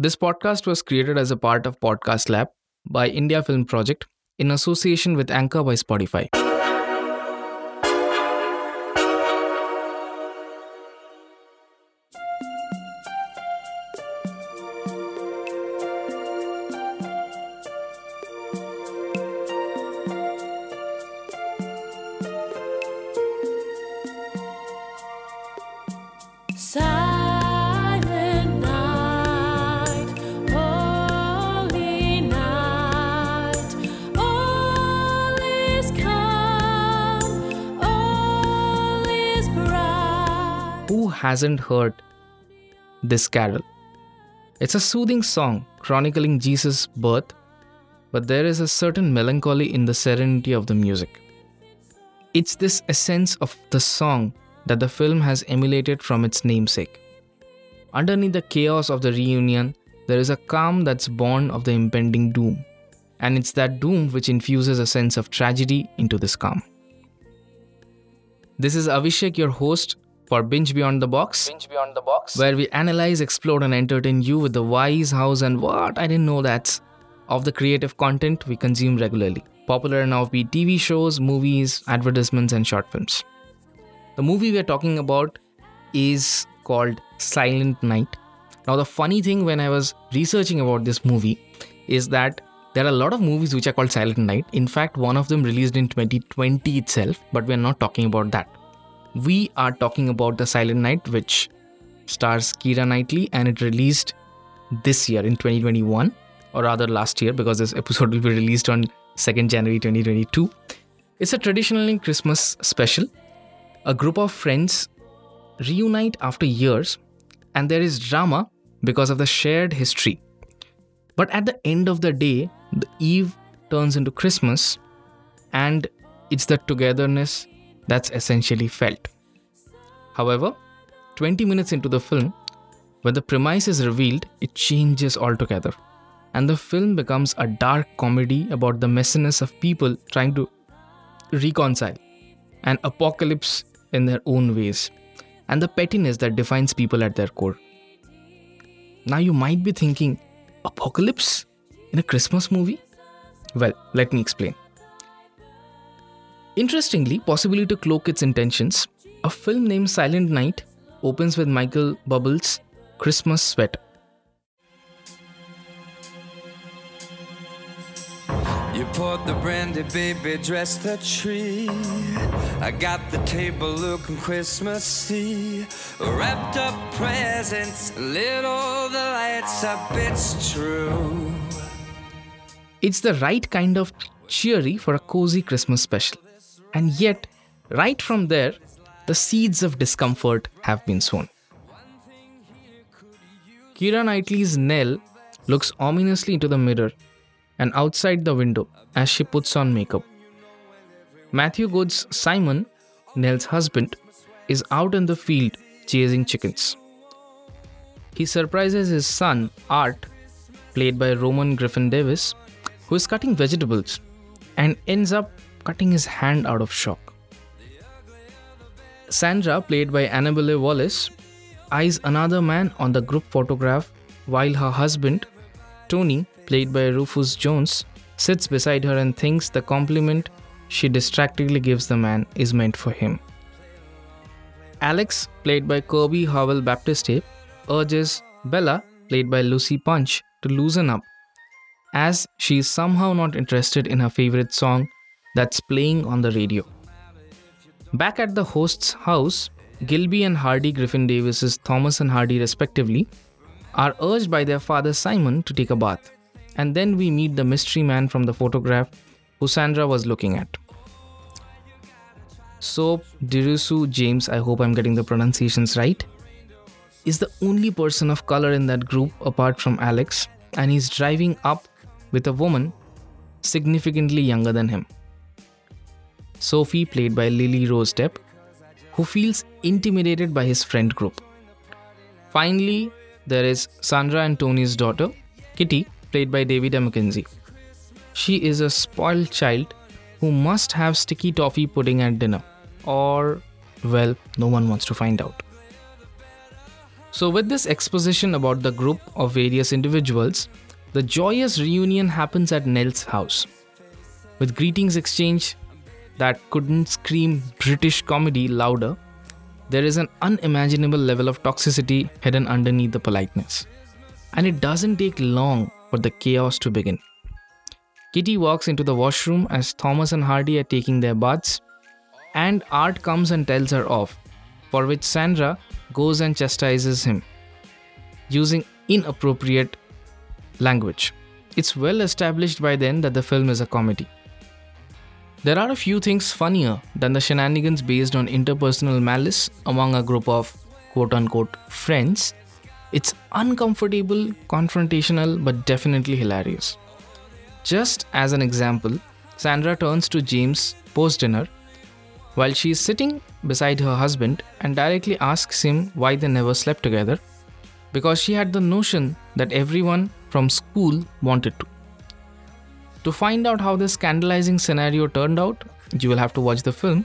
This podcast was created as a part of Podcast Lab by India Film Project in association with Anchor by Spotify. Silent night, holy night, all is calm, all is bright. Who hasn't heard this carol? It's a soothing song chronicling Jesus' birth, but there is a certain melancholy in the serenity of the music. It's this essence of the song that the film has emulated from its namesake. Underneath the chaos of the reunion, there is a calm that's born of the impending doom, and it's that doom which infuses a sense of tragedy into this calm. This is Avisek, your host for Binge Beyond the Box, where we analyze, explore, and entertain you with the whys, hows, and what I didn't know that's of the creative content we consume regularly, popular and offbeat TV shows, movies, advertisements, and short films. The movie we are talking about is called Silent Night. Now, the funny thing when I was researching about this movie is that there are a lot of movies which are called Silent Night. In fact, one of them released in 2020 itself, but we are not talking about that. We are talking about The Silent Night, which stars Kira Knightley, and it released this year in 2021, or rather last year, because this episode will be released on 2nd January 2022. It's a traditionally Christmas special. A group of friends reunite after years, and there is drama because of the shared history. But at the end of the day, the Eve turns into Christmas, and it's the togetherness that's essentially felt. However, 20 minutes into the film, when the premise is revealed, it changes altogether, and the film becomes a dark comedy about the messiness of people trying to reconcile an apocalypse in their own ways, and the pettiness that defines people at their core. Now you might be thinking, apocalypse in a Christmas movie? Well, let me explain. Interestingly, possibly to cloak its intentions, a film named Silent Night opens with Michael Bubble's Christmas Sweater. You poured the brandy, baby, dressed the tree. I got the table looking Christmassy. Wrapped up presents, lit all the lights up, it's true. It's the right kind of cheery for a cozy Christmas special. And yet, right from there, the seeds of discomfort have been sown. Kira Knightley's Nell looks ominously into the mirror and outside the window as she puts on makeup. Matthew Good's Simon, Nell's husband, is out in the field chasing chickens. He surprises his son, Art, played by Roman Griffin Davis, who is cutting vegetables, and ends up cutting his hand out of shock. Sandra, played by Annabelle Wallis, eyes another man on the group photograph while her husband, Tony, played by Rufus Jones, sits beside her and thinks the compliment she distractedly gives the man is meant for him. Alex, played by Kirby Howell-Baptiste, urges Bella, played by Lucy Punch, to loosen up, as she is somehow not interested in her favorite song that's playing on the radio. Back at the host's house, Gilby and Hardy Griffin Davis's Thomas and Hardy respectively are urged by their father Simon to take a bath. And then we meet the mystery man from the photograph who Sandra was looking at. Sope Dirisu James, I hope I'm getting the pronunciations right, is the only person of color in that group apart from Alex, and he's driving up with a woman significantly younger than him. Sophie, played by Lily Rose Depp, who feels intimidated by his friend group. Finally, there is Sandra and Tony's daughter, Kitty, played by David McKenzie. She is a spoiled child who must have sticky toffee pudding at dinner, or, well, no one wants to find out. So with this exposition about the group of various individuals, the joyous reunion happens at Nell's house. With greetings exchanged that couldn't scream British comedy louder, there is an unimaginable level of toxicity hidden underneath the politeness. And it doesn't take long for the chaos to begin. Kitty walks into the washroom as Thomas and Hardy are taking their baths, and Art comes and tells her off, for which Sandra goes and chastises him, using inappropriate language. It's well established by then that the film is a comedy. There are a few things funnier than the shenanigans based on interpersonal malice among a group of quote-unquote friends. It's uncomfortable, confrontational, but definitely hilarious. Just as an example, Sandra turns to James post-dinner while she is sitting beside her husband and directly asks him why they never slept together, because she had the notion that everyone from school wanted to. To find out how this scandalizing scenario turned out, you will have to watch the film.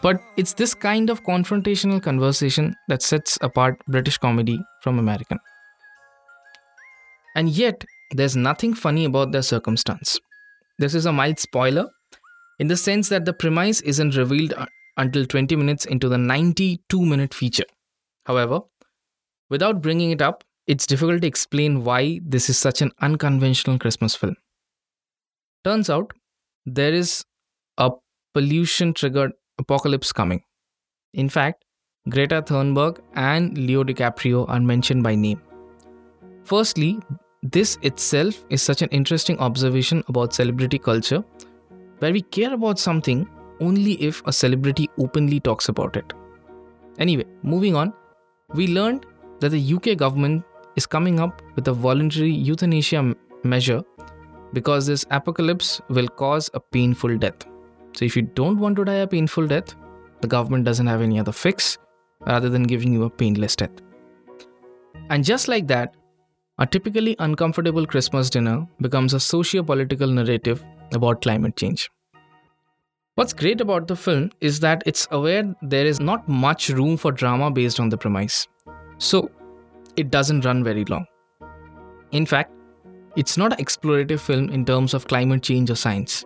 But it's this kind of confrontational conversation that sets apart British comedy from American. And yet, there's nothing funny about their circumstance. This is a mild spoiler, in the sense that the premise isn't revealed until 20 minutes into the 92-minute feature. However, without bringing it up, it's difficult to explain why this is such an unconventional Christmas film. Turns out, there is a pollution-triggered apocalypse coming. In fact, Greta Thunberg and Leo DiCaprio are mentioned by name. Firstly, this itself is such an interesting observation about celebrity culture, where we care about something only if a celebrity openly talks about it. Anyway, moving on, we learned that the UK government is coming up with a voluntary euthanasia measure because this apocalypse will cause a painful death. So if you don't want to die a painful death, the government doesn't have any other fix rather than giving you a painless death. And just like that, a typically uncomfortable Christmas dinner becomes a socio-political narrative about climate change. What's great about the film is that it's aware there is not much room for drama based on the premise. So it doesn't run very long. In fact, it's not an explorative film in terms of climate change or science.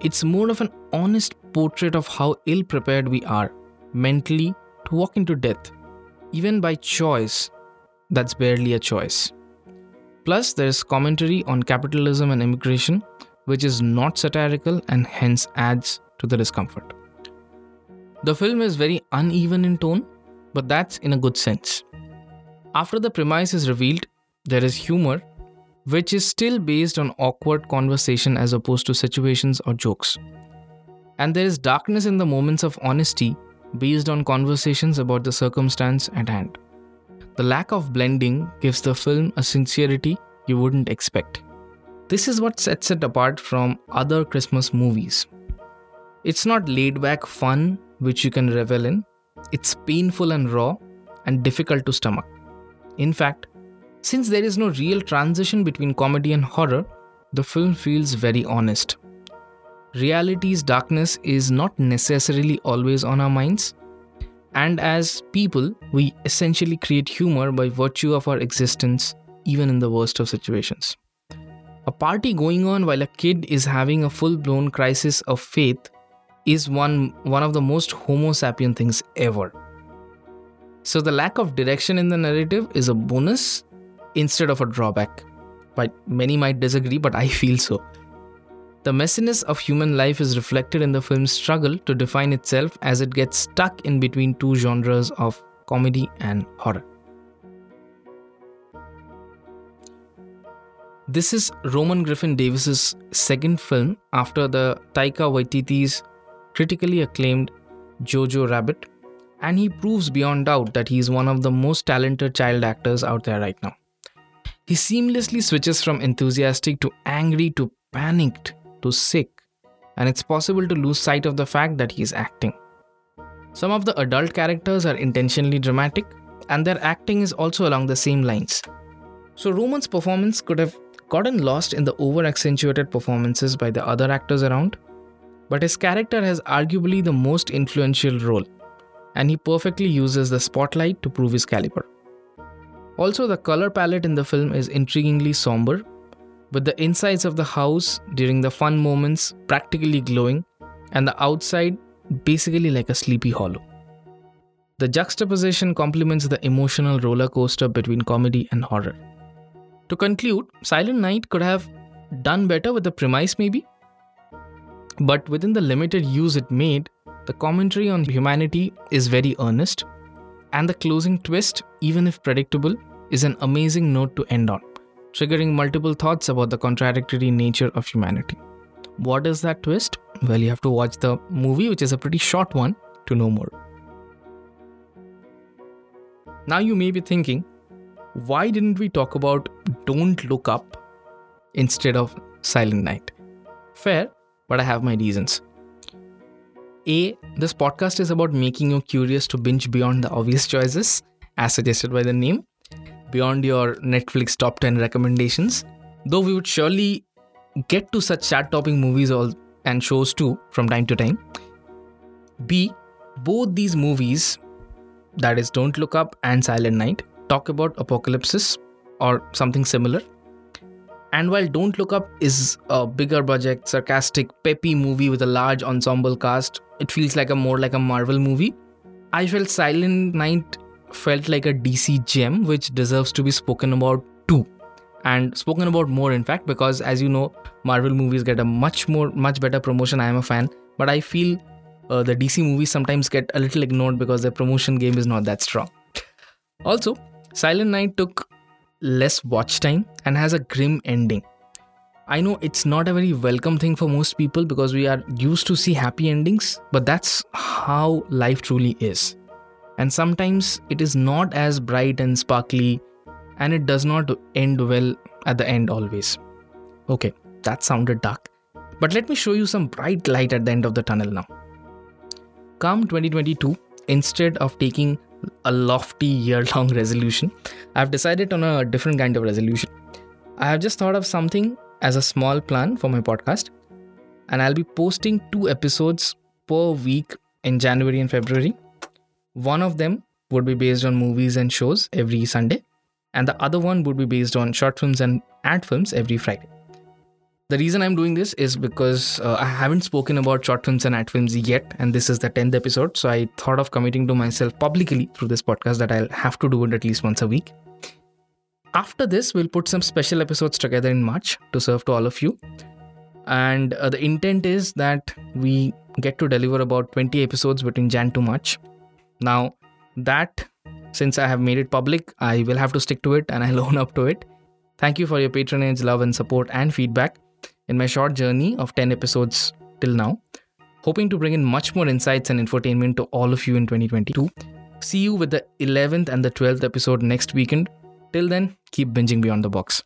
It's more of an honest portrait of how ill-prepared we are, mentally, to walk into death, even by choice that's barely a choice. Plus, there's commentary on capitalism and immigration, which is not satirical and hence adds to the discomfort. The film is very uneven in tone, but that's in a good sense. After the premise is revealed, there is humor, which is still based on awkward conversation as opposed to situations or jokes. And there is darkness in the moments of honesty based on conversations about the circumstance at hand. The lack of blending gives the film a sincerity you wouldn't expect. This is what sets it apart from other Christmas movies. It's not laid-back fun which you can revel in. It's painful and raw and difficult to stomach. In fact, since there is no real transition between comedy and horror, the film feels very honest. Reality's darkness is not necessarily always on our minds, and as people, we essentially create humor by virtue of our existence, even in the worst of situations. A party going on while a kid is having a full-blown crisis of faith is one of the most Homo sapien things ever. So the lack of direction in the narrative is a bonus instead of a drawback. But many might disagree, but I feel so. The messiness of human life is reflected in the film's struggle to define itself as it gets stuck in between two genres of comedy and horror. This is Roman Griffin Davis's second film after the Taika Waititi's critically acclaimed Jojo Rabbit, and he proves beyond doubt that he is one of the most talented child actors out there right now. He seamlessly switches from enthusiastic to angry to panicked to sick, and it's possible to lose sight of the fact that he is acting. Some of the adult characters are intentionally dramatic, and their acting is also along the same lines. So Roman's performance could have gotten lost in the over-accentuated performances by the other actors around, but his character has arguably the most influential role, and he perfectly uses the spotlight to prove his caliber. Also, the color palette in the film is intriguingly somber, with the insides of the house during the fun moments practically glowing and the outside basically like a sleepy hollow. The juxtaposition complements the emotional roller coaster between comedy and horror. To conclude, Silent Night could have done better with the premise maybe, but within the limited use it made, the commentary on humanity is very earnest, and the closing twist, even if predictable, is an amazing note to end on, triggering multiple thoughts about the contradictory nature of humanity. What is that twist? Well, you have to watch the movie, which is a pretty short one, to know more. Now you may be thinking, why didn't we talk about Don't Look Up instead of Silent Night? Fair, but I have my reasons. A, this podcast is about making you curious to binge beyond the obvious choices, as suggested by the name, beyond your Netflix top 10 recommendations, though we would surely get to such chart-topping movies and shows too from time to time. B, both these movies, that is Don't Look Up and Silent Night, talk about apocalypses or something similar. And while Don't Look Up is a bigger budget, sarcastic, peppy movie with a large ensemble cast, it feels like more like a Marvel movie. I felt Silent Night felt like a DC gem which deserves to be spoken about too. And spoken about more, in fact, because as you know, Marvel movies get a much better promotion. I am a fan, but I feel the DC movies sometimes get a little ignored because their promotion game is not that strong. Also, Silent Night took less watch time and has a grim ending. I know it's not a very welcome thing for most people because we are used to see happy endings, but that's how life truly is. And sometimes it is not as bright and sparkly and it does not end well at the end always. Okay, that sounded dark, but let me show you some bright light at the end of the tunnel now. Come 2022, instead of taking a lofty year-long resolution, I've decided on a different kind of resolution. I have just thought of something as a small plan for my podcast, and I'll be posting 2 episodes per week in January and February. One of them would be based on movies and shows every Sunday, and the other one would be based on short films and ad films every Friday. The reason I'm doing this is because I haven't spoken about short films and ad films yet, and this is the 10th episode, so I thought of committing to myself publicly through this podcast that I'll have to do it at least once a week. After this, we'll put some special episodes together in March to serve to all of you. And the intent is that we get to deliver about 20 episodes between Jan to March. Now, that, since I have made it public, I will have to stick to it and I'll own up to it. Thank you for your patronage, love and support and feedback in my short journey of 10 episodes till now, hoping to bring in much more insights and infotainment to all of you in 2022. See you with the 11th and the 12th episode next weekend. Till then, keep binging beyond the box.